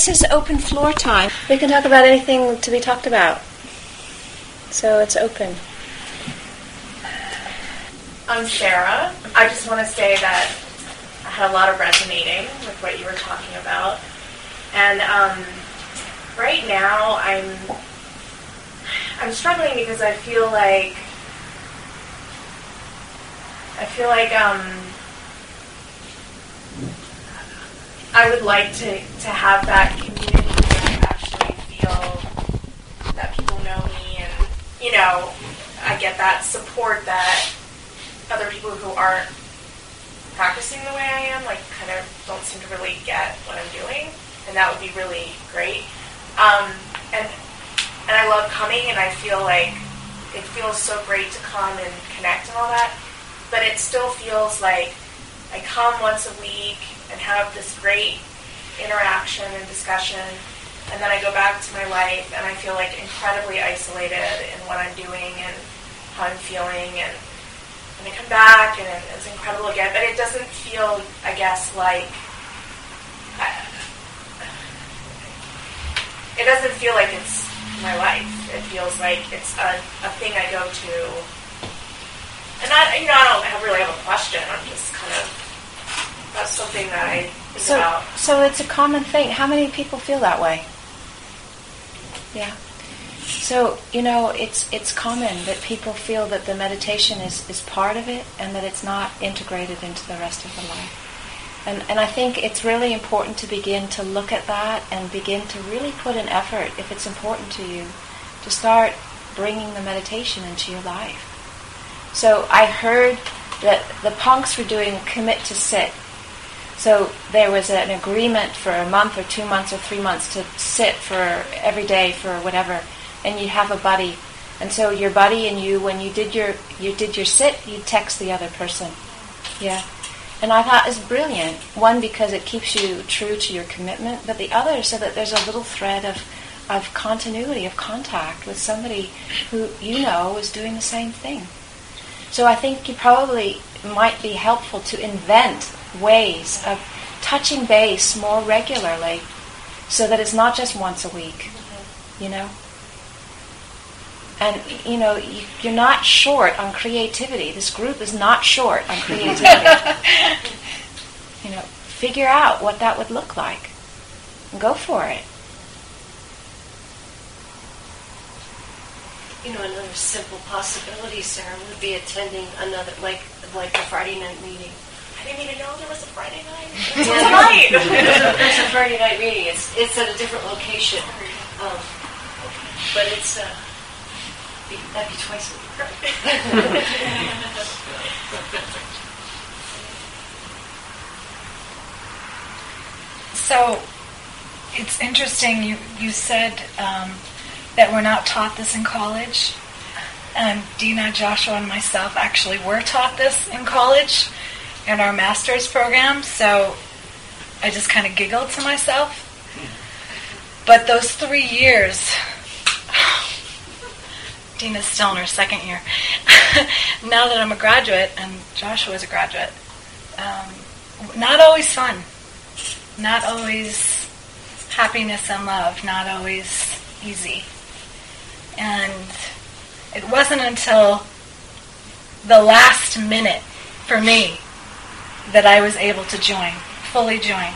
This is open floor time. We can talk about anything to be talked about. So it's open. I'm Sarah. I just want to say that I had a lot of resonating with what you were talking about. And right now I'm struggling because I feel like I would like to have that community that actually feel that people know me, and you know, I get that support that other people who aren't practicing the way I am, like, kind of don't seem to really get what I'm doing, and that would be really great. And I love coming, and I feel like it feels so great to come and connect and all that, but it still feels like I come once a week and have this great interaction and discussion, and then I go back to my life and I feel like incredibly isolated in what I'm doing and how I'm feeling, and I come back and it's incredible again, but it doesn't feel, I guess, like it doesn't feel like it's my life. It feels like it's a thing I go to. And I don't really have a question. I'm just kind of, that's something that I think about. So it's a common thing. How many people feel that way? Yeah. So, you know, it's common that people feel that the meditation is part of it and that it's not integrated into the rest of the life. And I think it's really important to begin to look at that and begin to really put an effort, if it's important to you, to start bringing the meditation into your life. So I heard that the monks were doing commit to sit. So there was an agreement for a month or 2 months or 3 months to sit for every day for whatever, and you have a buddy. And so your buddy and you, when you did your sit, you text the other person. Yeah. And I thought it's brilliant. One, because it keeps you true to your commitment, but the other, so that there's a little thread of continuity, of contact with somebody who you know is doing the same thing. So I think you probably might be helpful to invent ways of touching base more regularly so that it's not just once a week, you know? And, you know, you're not short on creativity. This group is not short on creativity. You know, figure out what that would look like and go for it. You know, another simple possibility, Sarah, would be attending another, like a Friday night meeting. I didn't even know there was a Friday night. Tonight. There's a Friday night meeting. It's at a different location, but it's that'd be twice a week. So it's interesting. You said. That we're not taught this in college. Dina, Joshua, and myself actually were taught this in college in our master's program, so I just kind of giggled to myself. But those 3 years, Dina's still in her second year, now that I'm a graduate and Joshua's a graduate, not always fun, not always happiness and love, not always easy. And it wasn't until the last minute for me that I was able to fully join.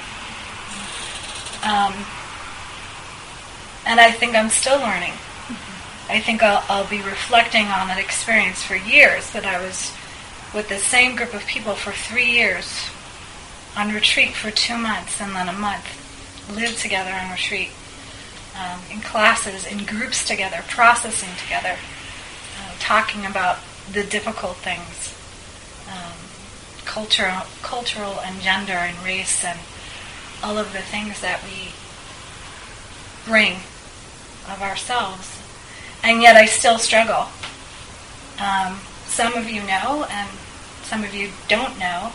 And I think I'm still learning. Mm-hmm. I think I'll be reflecting on that experience for years, that I was with the same group of people for 3 years, on retreat for 2 months and then a month, lived together on retreat. In classes, in groups together, processing together, talking about the difficult things, cultural and gender and race and all of the things that we bring of ourselves. And yet I still struggle. Some of you know, and some of you don't know,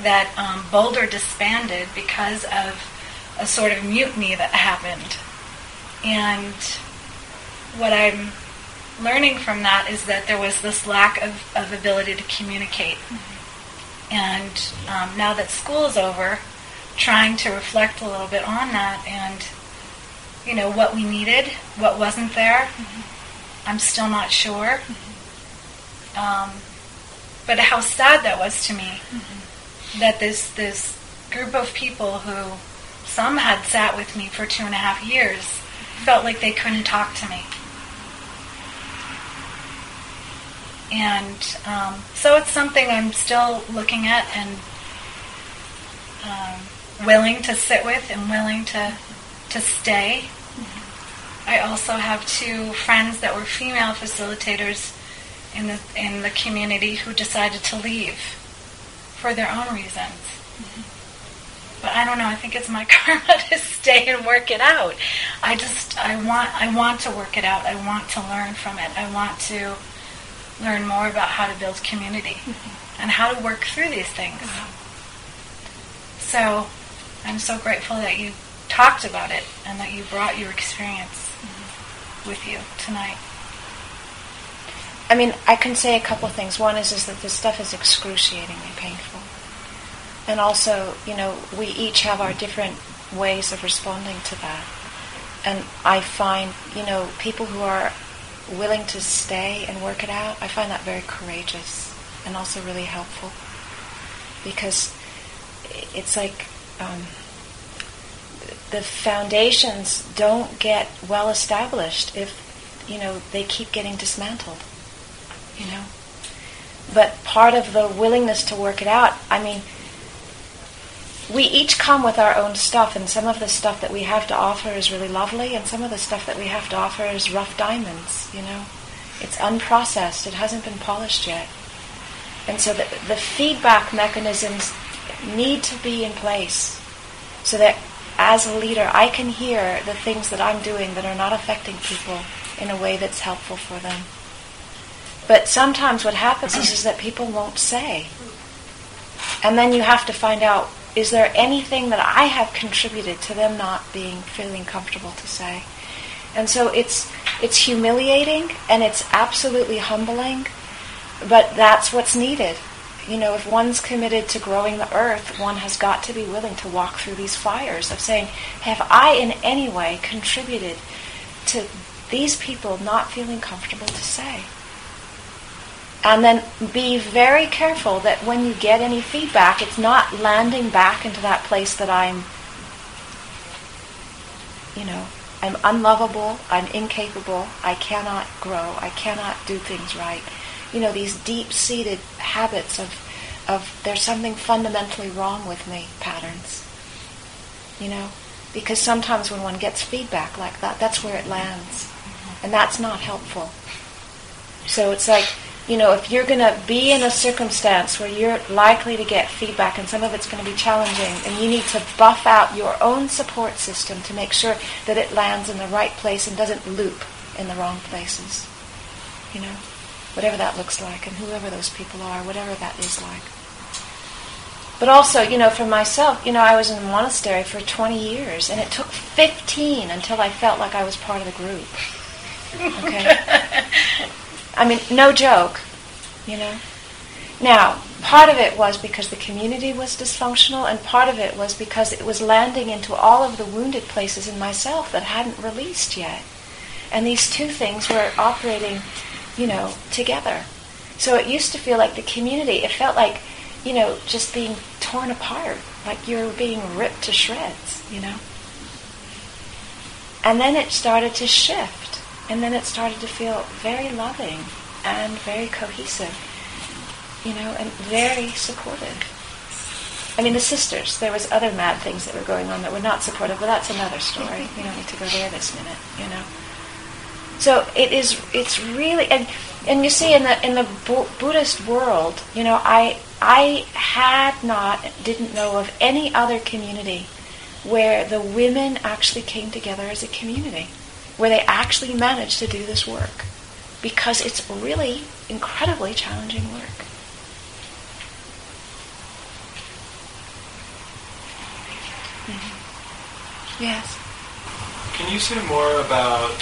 that Boulder disbanded because of a sort of mutiny that happened. And what I'm learning from that is that there was this lack of ability to communicate. Mm-hmm. And now that school is over, trying to reflect a little bit on that and you know, what we needed, what wasn't there. Mm-hmm. I'm still not sure. Mm-hmm. But how sad that was to me, mm-hmm. that this group of people who some had sat with me for 2.5 years mm-hmm. felt like they couldn't talk to me. And so it's something I'm still looking at and willing to sit with and willing to stay. Mm-hmm. I also have 2 friends that were female facilitators in the community who decided to leave for their own reasons. Mm-hmm. But I don't know. I think it's my karma to stay and work it out. I want to work it out. I want to learn from it. I want to learn more about how to build community mm-hmm. and how to work through these things. Wow. So I'm so grateful that you talked about it and that you brought your experience mm-hmm. with you tonight. I mean, I can say a couple things. One is that this stuff is excruciatingly painful. And also, you know, we each have our different ways of responding to that. And I find, you know, people who are willing to stay and work it out, I find that very courageous and also really helpful, because it's like the foundations don't get well established if, you know, they keep getting dismantled, you know. But part of the willingness to work it out, I mean, we each come with our own stuff, and some of the stuff that we have to offer is really lovely, and some of the stuff that we have to offer is rough diamonds, you know. It's unprocessed. It hasn't been polished yet. And so the feedback mechanisms need to be in place so that as a leader I can hear the things that I'm doing that are not affecting people in a way that's helpful for them. But sometimes what happens is that people won't say. And then you have to find out, is there anything that I have contributed to them not feeling comfortable to say? And so it's humiliating and it's absolutely humbling, but that's what's needed. You know, if one's committed to growing the earth, one has got to be willing to walk through these fires of saying, have I in any way contributed to these people not feeling comfortable to say? And then be very careful that when you get any feedback, it's not landing back into that place that I'm unlovable, I'm incapable, I cannot grow, I cannot do things right. You know, these deep-seated habits of there's something fundamentally wrong with me patterns. You know, because sometimes when one gets feedback like that, that's where it lands. And that's not helpful. So it's like, you know, if you're going to be in a circumstance where you're likely to get feedback and some of it's going to be challenging, and you need to buff out your own support system to make sure that it lands in the right place and doesn't loop in the wrong places. You know, whatever that looks like and whoever those people are, whatever that is like. But also, you know, for myself, you know, I was in a monastery for 20 years and it took 15 until I felt like I was part of the group. Okay? I mean, no joke, you know. Now, part of it was because the community was dysfunctional, and part of it was because it was landing into all of the wounded places in myself that hadn't released yet. And these 2 things were operating, you know, together. So it used to feel like the community, it felt like, you know, just being torn apart, like you're being ripped to shreds, you know. And then it started to shift. And then it started to feel very loving and very cohesive, you know, and very supportive. I mean, the sisters, there was other mad things that were going on that were not supportive, but that's another story. We don't need to go there this minute, you know. So it's really, and you see in the Buddhist world, you know, I didn't know of any other community where the women actually came together as a community, where they actually manage to do this work, because it's really incredibly challenging work. Mm-hmm. Yes? Can you say more about,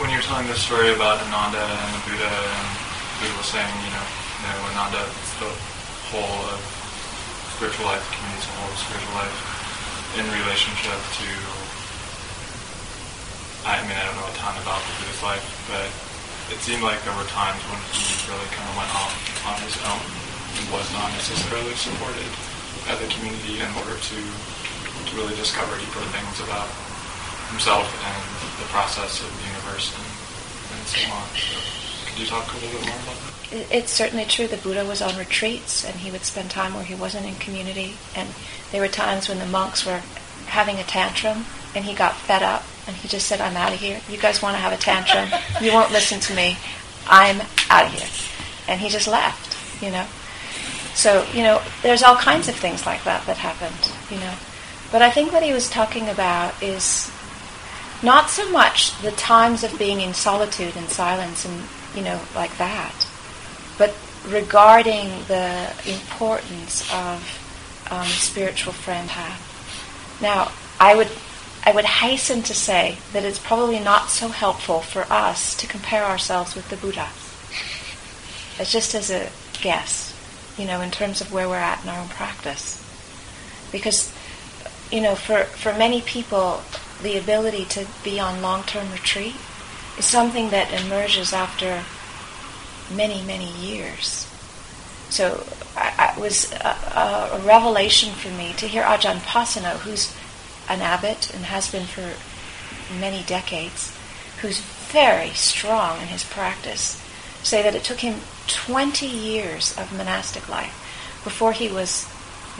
when you're telling this story about Ananda and the Buddha, and the Buddha was saying, you know, no, Ananda is the whole of spiritual life, the community is the whole of spiritual life, in relationship to I don't know a ton about the Buddhist life, but it seemed like there were times when he really kind of went off on his own and was not necessarily supported by the community in order to really discover deeper things about himself and the process of the universe and so on. So, could you talk a little bit more about that? It's certainly true. The Buddha was on retreats, and he would spend time where he wasn't in community. And there were times when the monks were having a tantrum, and he got fed up, and he just said, "I'm out of here. You guys want to have a tantrum? You won't listen to me. I'm out of here." And he just left, you know. So, you know, there's all kinds of things like that that happened, you know. But I think what he was talking about is not so much the times of being in solitude and silence and, you know, like that, but regarding the importance of spiritual friendship. Now, I would hasten to say that it's probably not so helpful for us to compare ourselves with the Buddha. It's just as a guess, you know, in terms of where we're at in our own practice. Because, you know, for many people, the ability to be on long-term retreat is something that emerges after many, many years. So it was a revelation for me to hear Ajahn Pasanno, who's an abbot and has been for many decades, who's very strong in his practice, say that it took him 20 years of monastic life before he was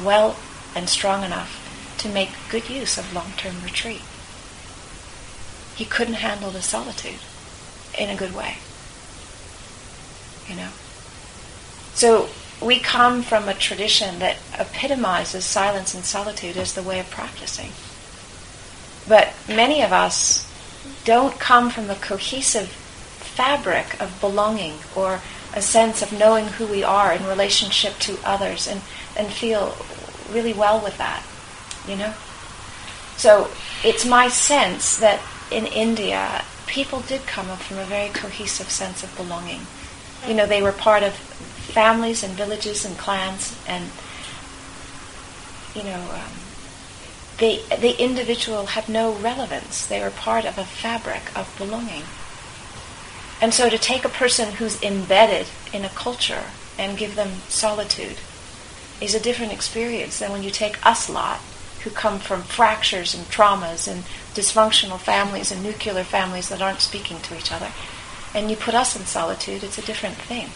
well and strong enough to make good use of long-term retreat. He couldn't handle the solitude in a good way. You know, so we come from a tradition that epitomizes silence and solitude as the way of practicing. But many of us don't come from a cohesive fabric of belonging or a sense of knowing who we are in relationship to others and feel really well with that, you know. So it's my sense that in India, people did come from a very cohesive sense of belonging. You know, they were part of families and villages and clans, and you know, the individual had no relevance. They were part of a fabric of belonging. And so, to take a person who's embedded in a culture and give them solitude is a different experience than when you take us lot, who come from fractures and traumas and dysfunctional families and nuclear families that aren't speaking to each other, and you put us in solitude. It's a different thing.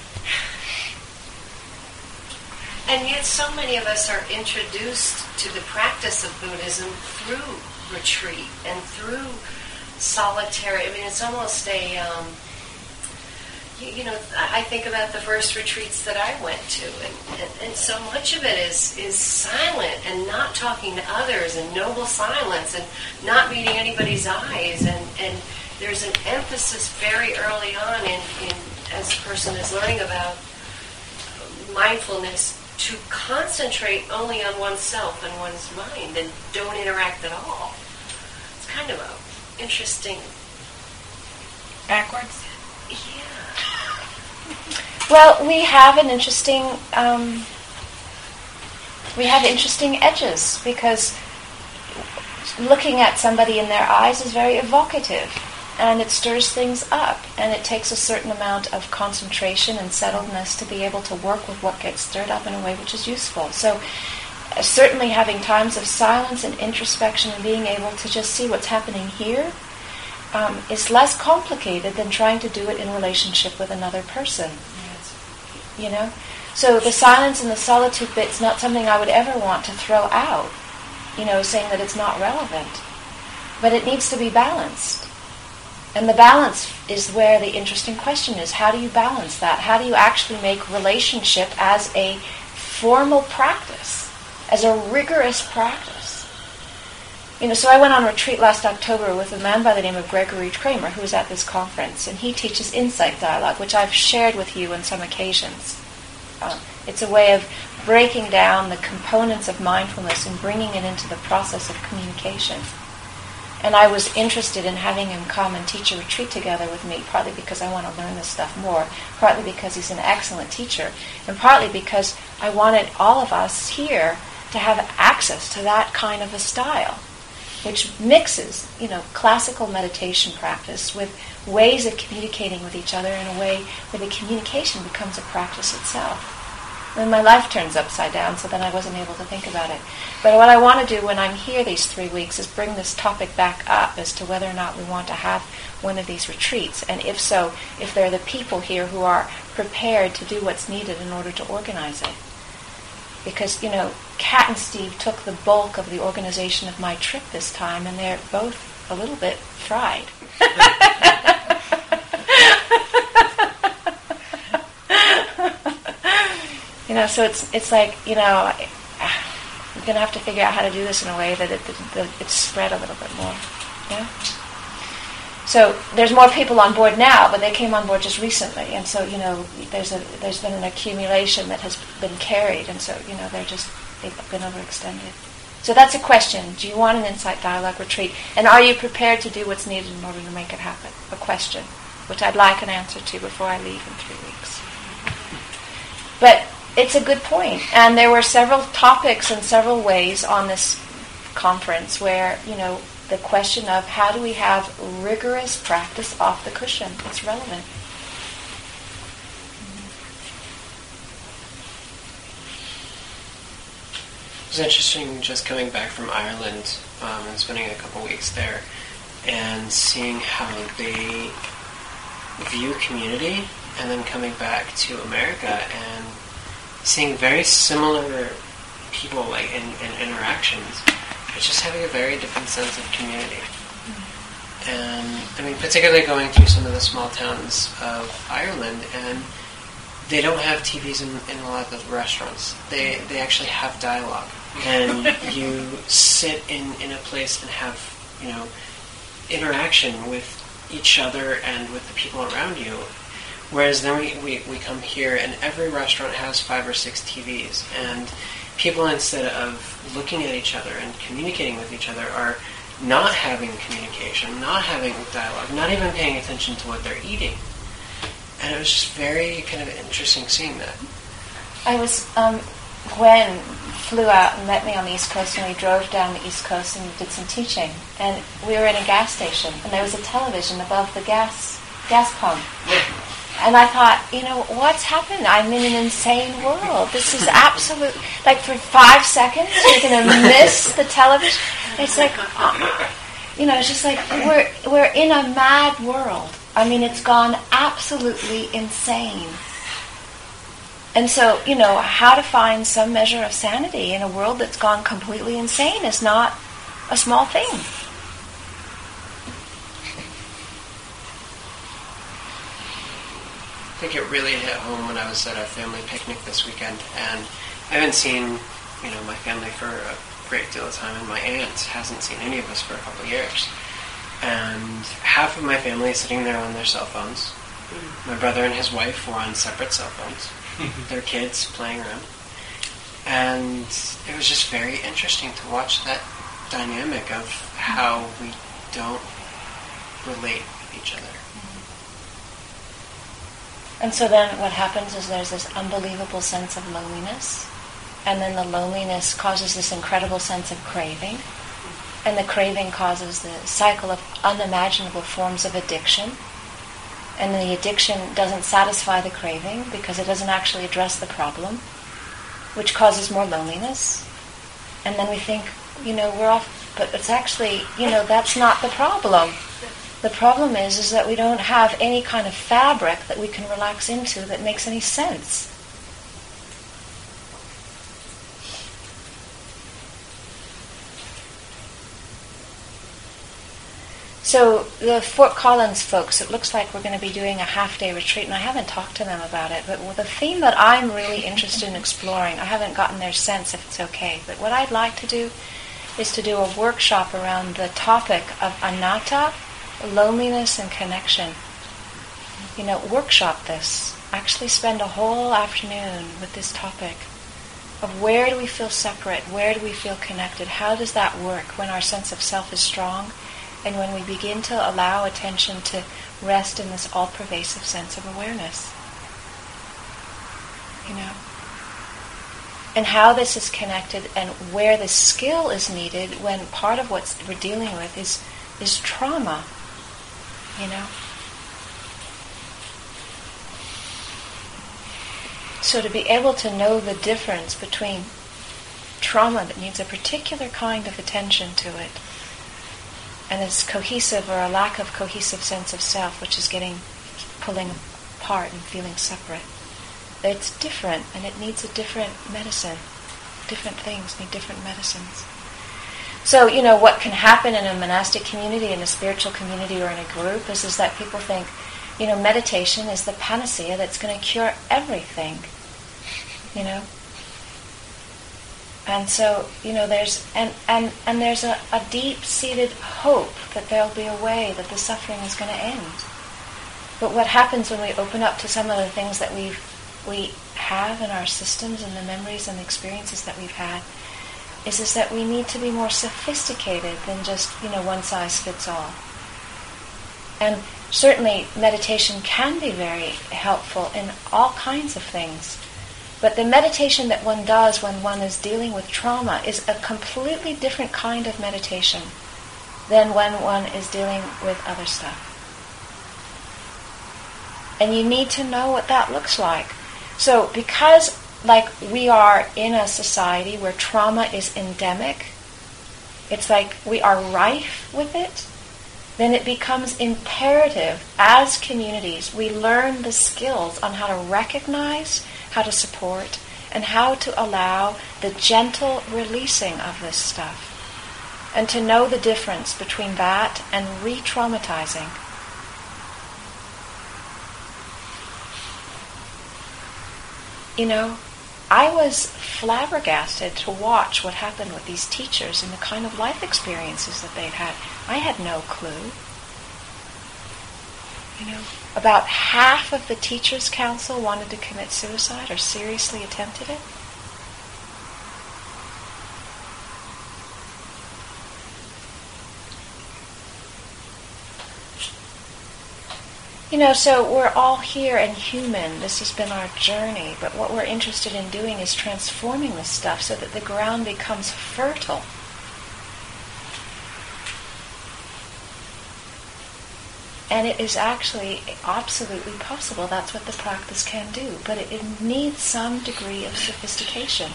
And yet so many of us are introduced to the practice of Buddhism through retreat and through solitary. I mean, it's almost a, you know, I think about the first retreats that I went to, and so much of it is silent and not talking to others and noble silence and not meeting anybody's eyes, and there's an emphasis very early on in as a person is learning about mindfulness to concentrate only on oneself and one's mind and don't interact at all. It's kind of a interesting backwards. Yeah. Well, we have an interesting we have interesting edges, because looking at somebody in their eyes is very evocative. And it stirs things up, and it takes a certain amount of concentration and settledness to be able to work with what gets stirred up in a way which is useful. So certainly having times of silence and introspection and being able to just see what's happening here is less complicated than trying to do it in relationship with another person. Yes. You know? So the silence and the solitude bit's not something I would ever want to throw out, you know, saying that it's not relevant. But it needs to be balanced. And the balance is where the interesting question is, how do you balance that? How do you actually make relationship as a formal practice, as a rigorous practice? You know, so I went on retreat last October with a man by the name of Gregory Kramer, who was at this conference, and he teaches insight dialogue, which I've shared with you on some occasions. It's a way of breaking down the components of mindfulness and bringing it into the process of communication. And I was interested in having him come and teach a retreat together with me, partly because I want to learn this stuff more, partly because he's an excellent teacher, and partly because I wanted all of us here to have access to that kind of a style. which mixes, classical meditation practice with ways of communicating with each other in a way where the communication becomes a practice itself. Then my life turns upside down, so then I wasn't able to think about it. But what I want to do when I'm here these 3 weeks is bring this topic back up as to whether or not we want to have one of these retreats, and if so, if there are the people here who are prepared to do what's needed in order to organize it. Because, Kat and Steve took the bulk of the organization of my trip this time, and they're both a little bit fried. So it's like, you're going to have to figure out how to do this in a way that it's spread a little bit more. Yeah? So there's more people on board now, but they came on board just recently, and so, there's been an accumulation that has been carried, and so, they've been overextended. So that's a question. Do you want an insight dialogue retreat? And are you prepared to do what's needed in order to make it happen? A question, which I'd like an answer to before I leave in 3 weeks. But it's a good point. And there were several topics and several ways on this conference where, the question of how do we have rigorous practice off the cushion? It's relevant. It was interesting just coming back from Ireland and spending a couple weeks there and seeing how they view community, and then coming back to America and seeing very similar people in interactions. It's just having a very different sense of community. And, particularly going through some of the small towns of Ireland, and they don't have TVs in a lot of the restaurants. They actually have dialogue. And you sit in a place and have, interaction with each other and with the people around you. Whereas then we come here, and every restaurant has 5 or 6 TVs, and people, instead of looking at each other and communicating with each other, are not having communication, not having dialogue, not even paying attention to what they're eating. And it was just very kind of interesting seeing that. Gwen flew out and met me on the East Coast, and we drove down the East Coast and did some teaching. And we were in a gas station, and there was a television above the gas pump. And I thought, what's happened? I'm in an insane world. This is absolute. Like, for 5 seconds, you're going to miss the television. It's like, it's just like we're in a mad world. It's gone absolutely insane. And so, how to find some measure of sanity in a world that's gone completely insane is not a small thing. I think it really hit home when I was at a family picnic this weekend, and I haven't seen, my family for a great deal of time, and my aunt hasn't seen any of us for a couple of years. And half of my family is sitting there on their cell phones. My brother and his wife were on separate cell phones. Their kids playing around. And it was just very interesting to watch that dynamic of how we don't relate with each other. And so then what happens is there's this unbelievable sense of loneliness, and then the loneliness causes this incredible sense of craving, and the craving causes the cycle of unimaginable forms of addiction, and the addiction doesn't satisfy the craving because it doesn't actually address the problem, which causes more loneliness. And then we think, we're off, but it's actually, that's not the problem. The problem is that we don't have any kind of fabric that we can relax into that makes any sense. So the Fort Collins folks, it looks like we're going to be doing a half-day retreat, and I haven't talked to them about it, but the theme that I'm really interested in exploring, I haven't gotten their sense if it's okay, but what I'd like to do is to do a workshop around the topic of anatta, loneliness and connection. Workshop this. Actually spend a whole afternoon with this topic of where do we feel separate, where do we feel connected, how does that work when our sense of self is strong and when we begin to allow attention to rest in this all-pervasive sense of awareness. and how this is connected and where the skill is needed when part of what we're dealing with is trauma, you know. So to be able to know the difference between trauma that needs a particular kind of attention to it and its cohesive or a lack of cohesive sense of self, which is getting pulling apart and feeling separate. It's different and it needs a different medicine. Different things need different medicines. So, you know, what can happen in a monastic community, in a spiritual community or in a group is that people think, you know, meditation is the panacea that's going to cure everything, you know. And so, you know, there's and there's a deep-seated hope that there'll be a way that the suffering is going to end. But what happens when we open up to some of the things that we have in our systems and the memories and experiences that we've had is that we need to be more sophisticated than just, you know, one size fits all. And certainly meditation can be very helpful in all kinds of things. But the meditation that one does when one is dealing with trauma is a completely different kind of meditation than when one is dealing with other stuff. And you need to know what that looks like. So because, like, we are in a society where trauma is endemic, it's like we are rife with it, then it becomes imperative as communities we learn the skills on how to recognize, how to support, and how to allow the gentle releasing of this stuff. And to know the difference between that and re-traumatizing. You know, I was flabbergasted to watch what happened with these teachers and the kind of life experiences that they've had. I had no clue. You know, about half of the teachers' council wanted to commit suicide or seriously attempted it. You know, so we're all here and human. This has been our journey. But what we're interested in doing is transforming this stuff so that the ground becomes fertile. And it is actually absolutely possible. That's what the practice can do. But it needs some degree of sophistication.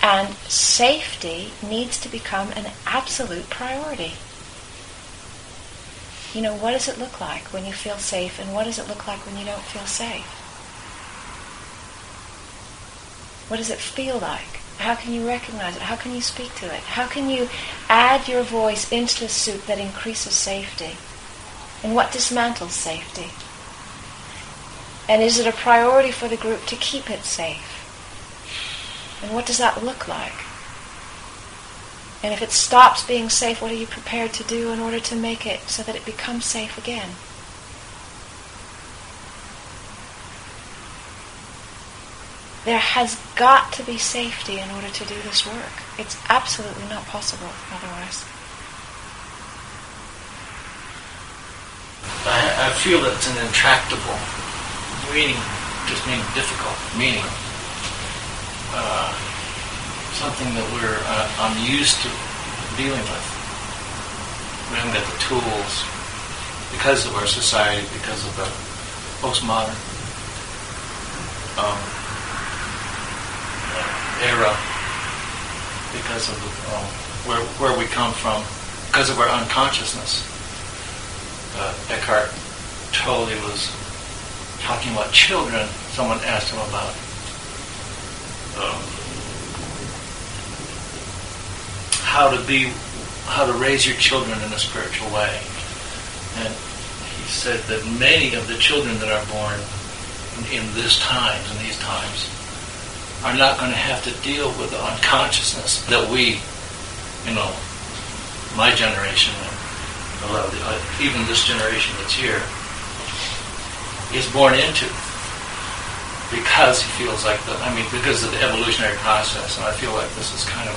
And safety needs to become an absolute priority. You know, what does it look like when you feel safe, and what does it look like when you don't feel safe? What does it feel like? How can you recognize it? How can you speak to it? How can you add your voice into the soup that increases safety? And what dismantles safety? And is it a priority for the group to keep it safe? And what does that look like? And if it stops being safe, what are you prepared to do in order to make it so that it becomes safe again? There has got to be safety in order to do this work. It's absolutely not possible otherwise. I feel it's an intractable meaning, just meaning difficult meaning. Something that we're unused to dealing with. We haven't got the tools because of our society, because of the postmodern era, because of where we come from, because of our unconsciousness. Eckhart Tolle was talking about children. Someone asked him about how to raise your children in a spiritual way. And he said that many of the children that are born in these times, are not going to have to deal with the unconsciousness that we, you know, my generation, and a lot of even this generation that's here, is born into. Because he feels like because of the evolutionary process, and I feel like this is kind of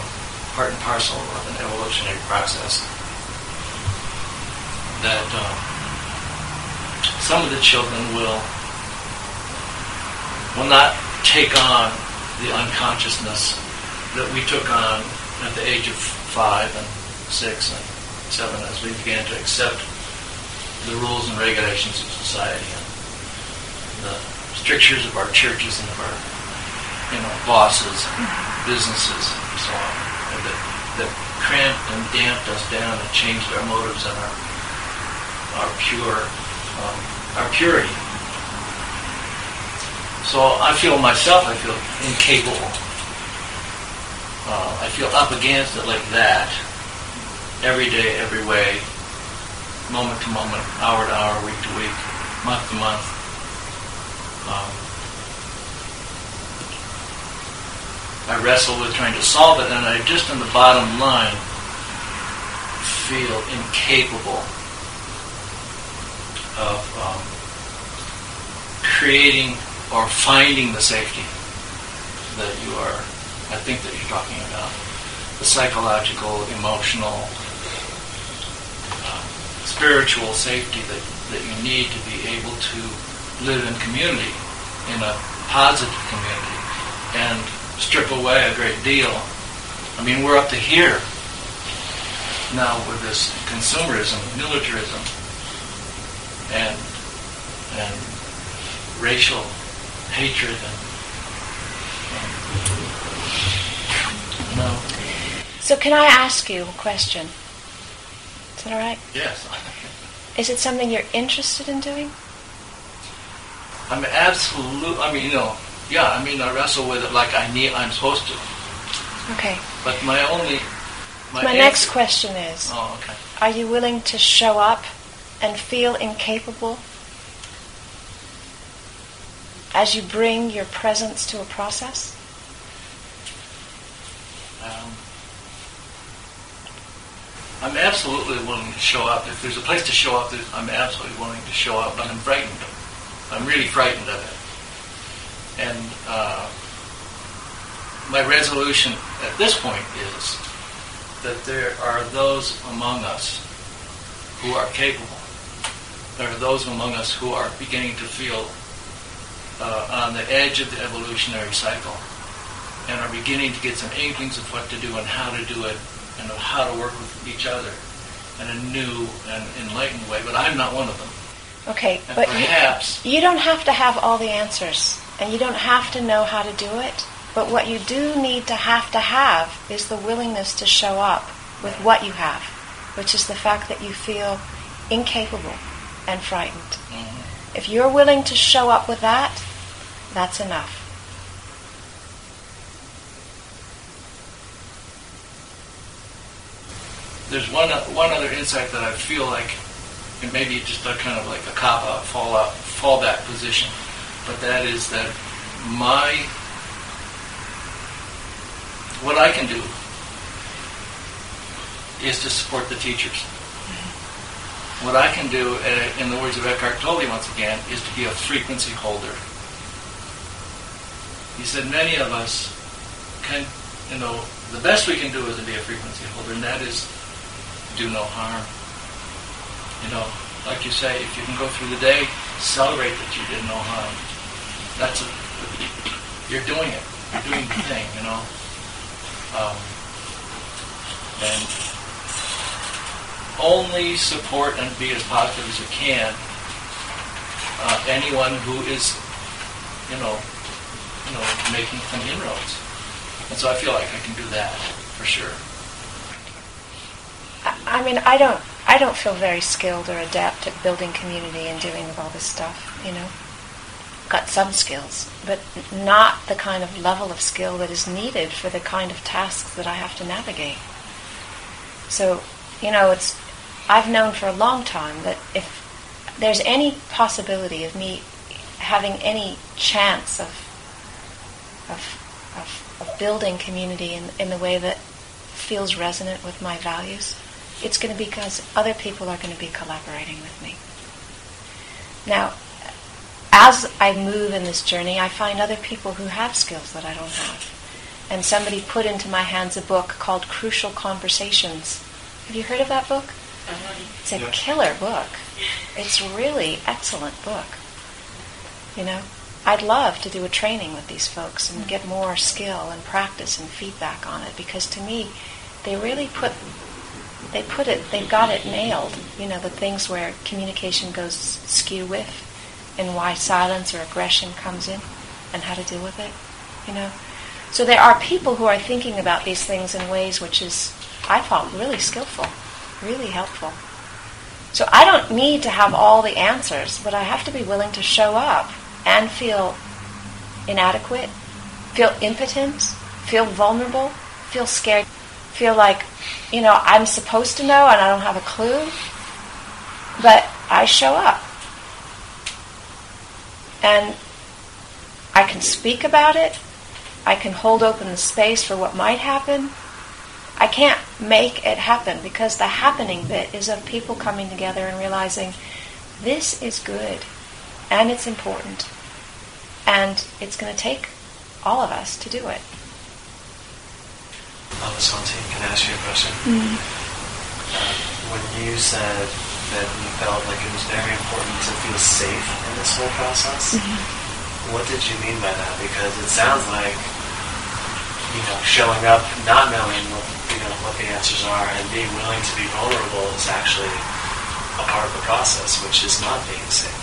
part and parcel of an evolutionary process, that some of the children will not take on the unconsciousness that we took on at the age of 5 and 6 and 7 as we began to accept the rules and regulations of society and the strictures of our churches and of our bosses and businesses and so on, and that cramped and damped us down and changed our motives and our purity. So I feel incapable. I feel up against it like that every day, every way, moment to moment, hour to hour, week to week, month to month. I wrestle with trying to solve it, and I just in the bottom line feel incapable of creating or finding the safety that you are, I think that you're talking about, the psychological, emotional, spiritual safety that you need to be able to live in community, in a positive community, and strip away a great deal. I mean, we're up to here now with this consumerism, militarism, and racial hatred and no. So can I ask you a question? Is that all right? Yes. Is it something you're interested in doing? I wrestle with it like I'm supposed to. Okay. But my next question is, are you willing to show up and feel incapable as you bring your presence to a process? I'm absolutely willing to show up. If there's a place to show up, I'm absolutely willing to show up, but I'm frightened. I'm really frightened of it. And my resolution at this point is that there are those among us who are capable. There are those among us who are beginning to feel on the edge of the evolutionary cycle and are beginning to get some inklings of what to do and how to do it and of how to work with each other in a new and enlightened way, but I'm not one of them. Okay, and but perhaps you don't have to have all the answers and you don't have to know how to do it, but what you do need to have is the willingness to show up with what you have, which is the fact that you feel incapable and frightened. Mm-hmm. If you're willing to show up with that, that's enough. There's one other insight that I feel like, and maybe just a kind of like a cop-out, fallback position, but that is that what I can do is to support the teachers. What I can do, in the words of Eckhart Tolle once again, is to be a frequency holder. He said many of us can, the best we can do is to be a frequency holder, and that is do no harm. Like you say, if you can go through the day, celebrate that you did no harm. You're doing it. You're doing the thing, and only support and be as positive as you can anyone who is making some inroads, and so I feel like I can do that for sure. I don't feel very skilled or adept at building community and dealing with all this stuff. Got some skills, but not the kind of level of skill that is needed for the kind of tasks that I have to navigate. So I've known for a long time that if there's any possibility of me having any chance of building community in the way that feels resonant with my values, it's going to be because other people are going to be collaborating with me. Now, as I move in this journey, I find other people who have skills that I don't have. And somebody put into my hands a book called Crucial Conversations. Have you heard of that book? It's a killer book. It's really excellent book. I'd love to do a training with these folks and get more skill and practice and feedback on it, because to me, they really they've got it nailed. You know, the things where communication goes skew with, and why silence or aggression comes in, and how to deal with it, you know. So there are people who are thinking about these things in ways which is, I thought, really skillful, really helpful. So I don't need to have all the answers, but I have to be willing to show up and feel inadequate, feel impotent, feel vulnerable, feel scared, feel like, you know, I'm supposed to know and I don't have a clue, but I show up. And I can speak about it. I can hold open the space for what might happen. I can't make it happen, because the happening bit is of people coming together and realizing this is good and it's important and it's going to take all of us to do it. Ama Thanasanti, can I ask you a question? Mm-hmm. When you said that you felt like it was very important to feel safe in this whole process, mm-hmm. what did you mean by that? Because it sounds like, you know, showing up, not knowing what the answers are, and being willing to be vulnerable is actually a part of the process, which is not being safe.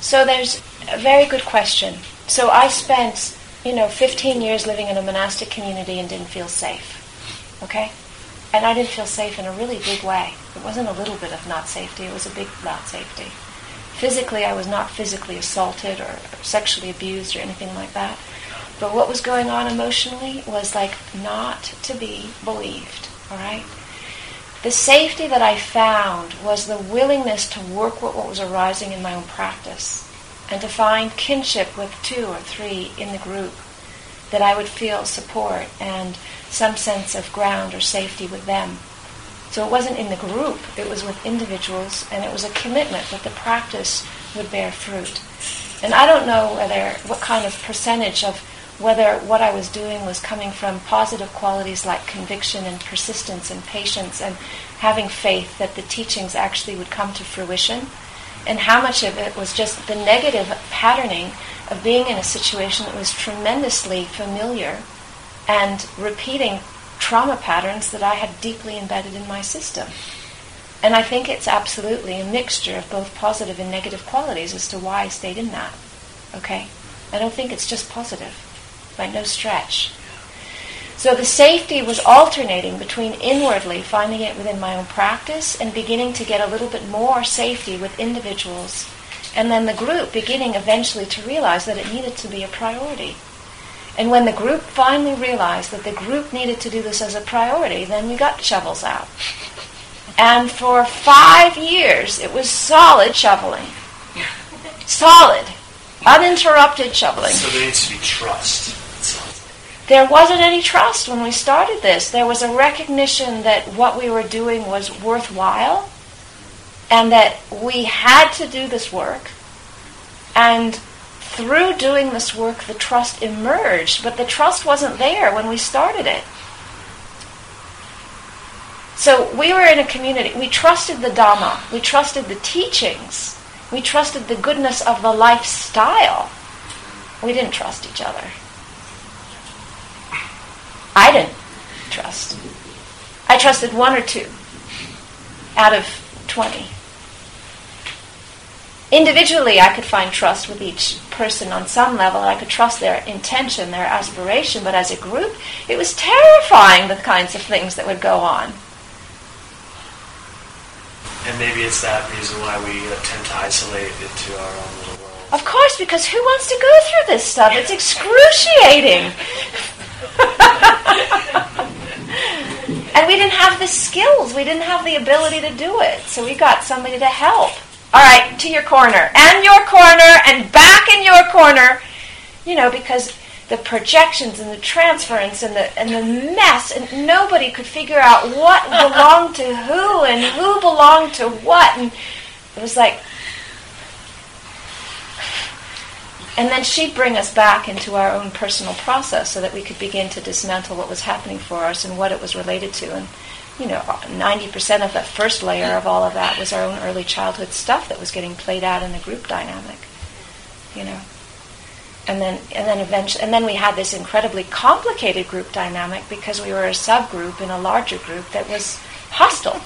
So there's a very good question. So I spent, 15 years living in a monastic community and didn't feel safe. Okay? And I didn't feel safe in a really big way. It wasn't a little bit of not safety, it was a big not safety. Physically, I was not physically assaulted or sexually abused or anything like that. But what was going on emotionally was like not to be believed, all right? The safety that I found was the willingness to work with what was arising in my own practice and to find kinship with 2 or 3 in the group, that I would feel support and some sense of ground or safety with them. So it wasn't in the group, it was with individuals, and it was a commitment that the practice would bear fruit. And I don't know what kind of percentage of whether what I was doing was coming from positive qualities like conviction and persistence and patience and having faith that the teachings actually would come to fruition, and how much of it was just the negative patterning of being in a situation that was tremendously familiar and repeating trauma patterns that I had deeply embedded in my system. And I think it's absolutely a mixture of both positive and negative qualities as to why I stayed in that. Okay? I don't think it's just positive, by no stretch. So the safety was alternating between inwardly finding it within my own practice and beginning to get a little bit more safety with individuals, and then the group beginning eventually to realize that it needed to be a priority. And when the group finally realized that the group needed to do this as a priority, then we got shovels out. And for 5 years, it was solid shoveling. Solid. Uninterrupted shoveling. So there needs to be trust. There wasn't any trust when we started this. There was a recognition that what we were doing was worthwhile and that we had to do this work. And through doing this work, the trust emerged. But the trust wasn't there when we started it. So we were in a community. We trusted the Dhamma. We trusted the teachings. We trusted the goodness of the lifestyle. We didn't trust each other. I didn't trust. I trusted 1 or 2 out of 20. Individually, I could find trust with each person on some level, and I could trust their intention, their aspiration, but as a group, it was terrifying, the kinds of things that would go on. And maybe it's that reason why we tend to isolate into our own little world. Of course, because who wants to go through this stuff? It's excruciating. And we didn't have the skills. We didn't have the ability to do it. So we got somebody to help. All right, to your corner, and back in your corner. You know, because the projections and the transference and the mess, and nobody could figure out what belonged to who and who belonged to what, and it was like, and then she'd bring us back into our own personal process so that we could begin to dismantle what was happening for us and what it was related to. And 90% of that first layer of all of that was our own early childhood stuff that was getting played out in the group dynamic. you know. And then eventually, and then we had this incredibly complicated group dynamic because we were a subgroup in a larger group that was hostile,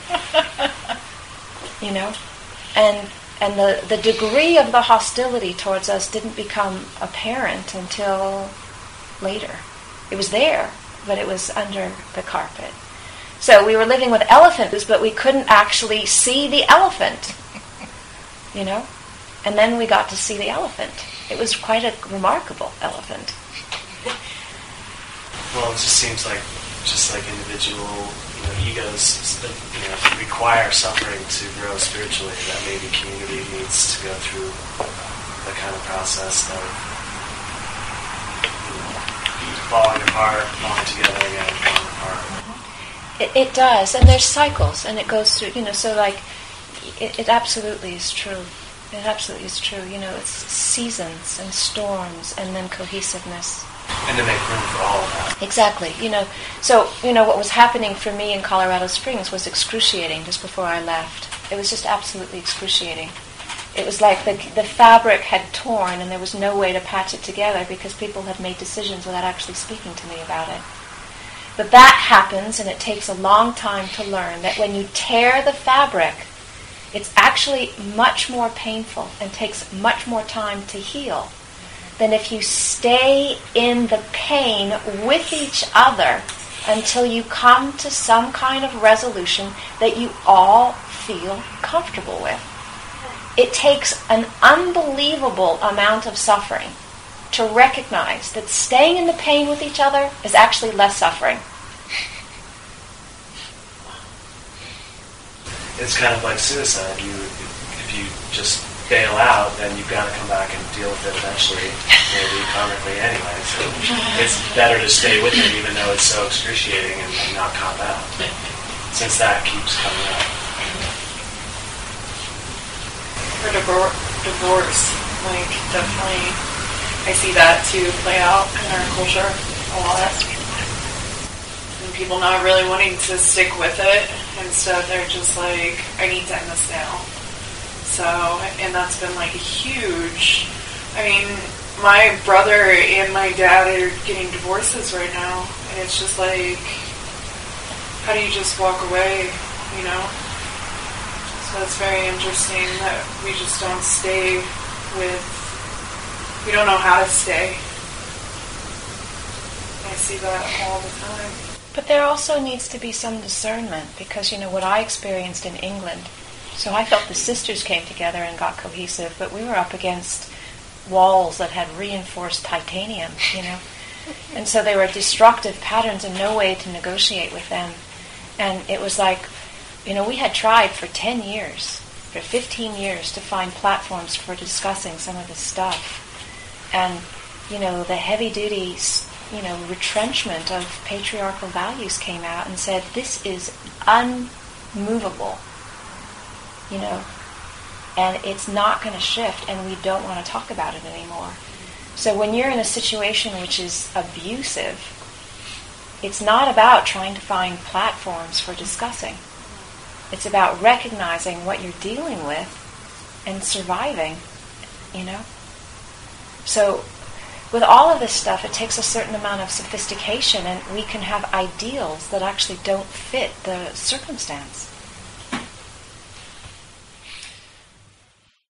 you know, and the degree of the hostility towards us didn't become apparent until later. It was there, but it was under the carpet. So we were living with elephants, but we couldn't actually see the elephant, you know. And then we got to see the elephant. It was quite a remarkable elephant. Well, it just seems like, just like individual, you know, egos, you know, require suffering to grow spiritually. That maybe community needs to go through the kind of process of, you know, falling apart, falling together again, falling apart. It does, and there's cycles, and it goes through. You know, so like, it absolutely is true. It absolutely is true. You know, it's seasons and storms and then cohesiveness. And to make room for all of that. Exactly. You know, so, you know, what was happening for me in Colorado Springs was excruciating just before I left. It was just absolutely excruciating. It was like the fabric had torn and there was no way to patch it together because people had made decisions without actually speaking to me about it. But that happens, and it takes a long time to learn that when you tear the fabric, it's actually much more painful and takes much more time to heal than if you stay in the pain with each other until you come to some kind of resolution that you all feel comfortable with. It takes an unbelievable amount of suffering to recognize that staying in the pain with each other is actually less suffering. It's kind of like suicide. If you just bail out, then you've got to come back and deal with it eventually, maybe karmically anyway. So it's better to stay with it, even though it's so excruciating, and not cop out, since that keeps coming up. For divorce, like, definitely, I see that too play out in our culture a lot. And people not really wanting to stick with it. Instead, they're just like, I need to end this now. So, and that's been like a huge, I mean, my brother and my dad are getting divorces right now, and it's just like, how do you just walk away, you know? So it's very interesting that we just don't stay with, we don't know how to stay. I see that all the time. But there also needs to be some discernment, because, you know, what I experienced in England, so I felt the sisters came together and got cohesive, but we were up against walls that had reinforced titanium, you know. And so there were destructive patterns and no way to negotiate with them. And it was like, you know, we had tried for 10 years, for 15 years to find platforms for discussing some of this stuff. And, you know, the heavy-duty retrenchment of patriarchal values came out and said, this is unmovable, you know, and it's not going to shift, and we don't want to talk about it anymore. So when you're in a situation which is abusive, it's not about trying to find platforms for discussing. It's about recognizing what you're dealing with and surviving, you know. So with all of this stuff, it takes a certain amount of sophistication, and we can have ideals that actually don't fit the circumstance.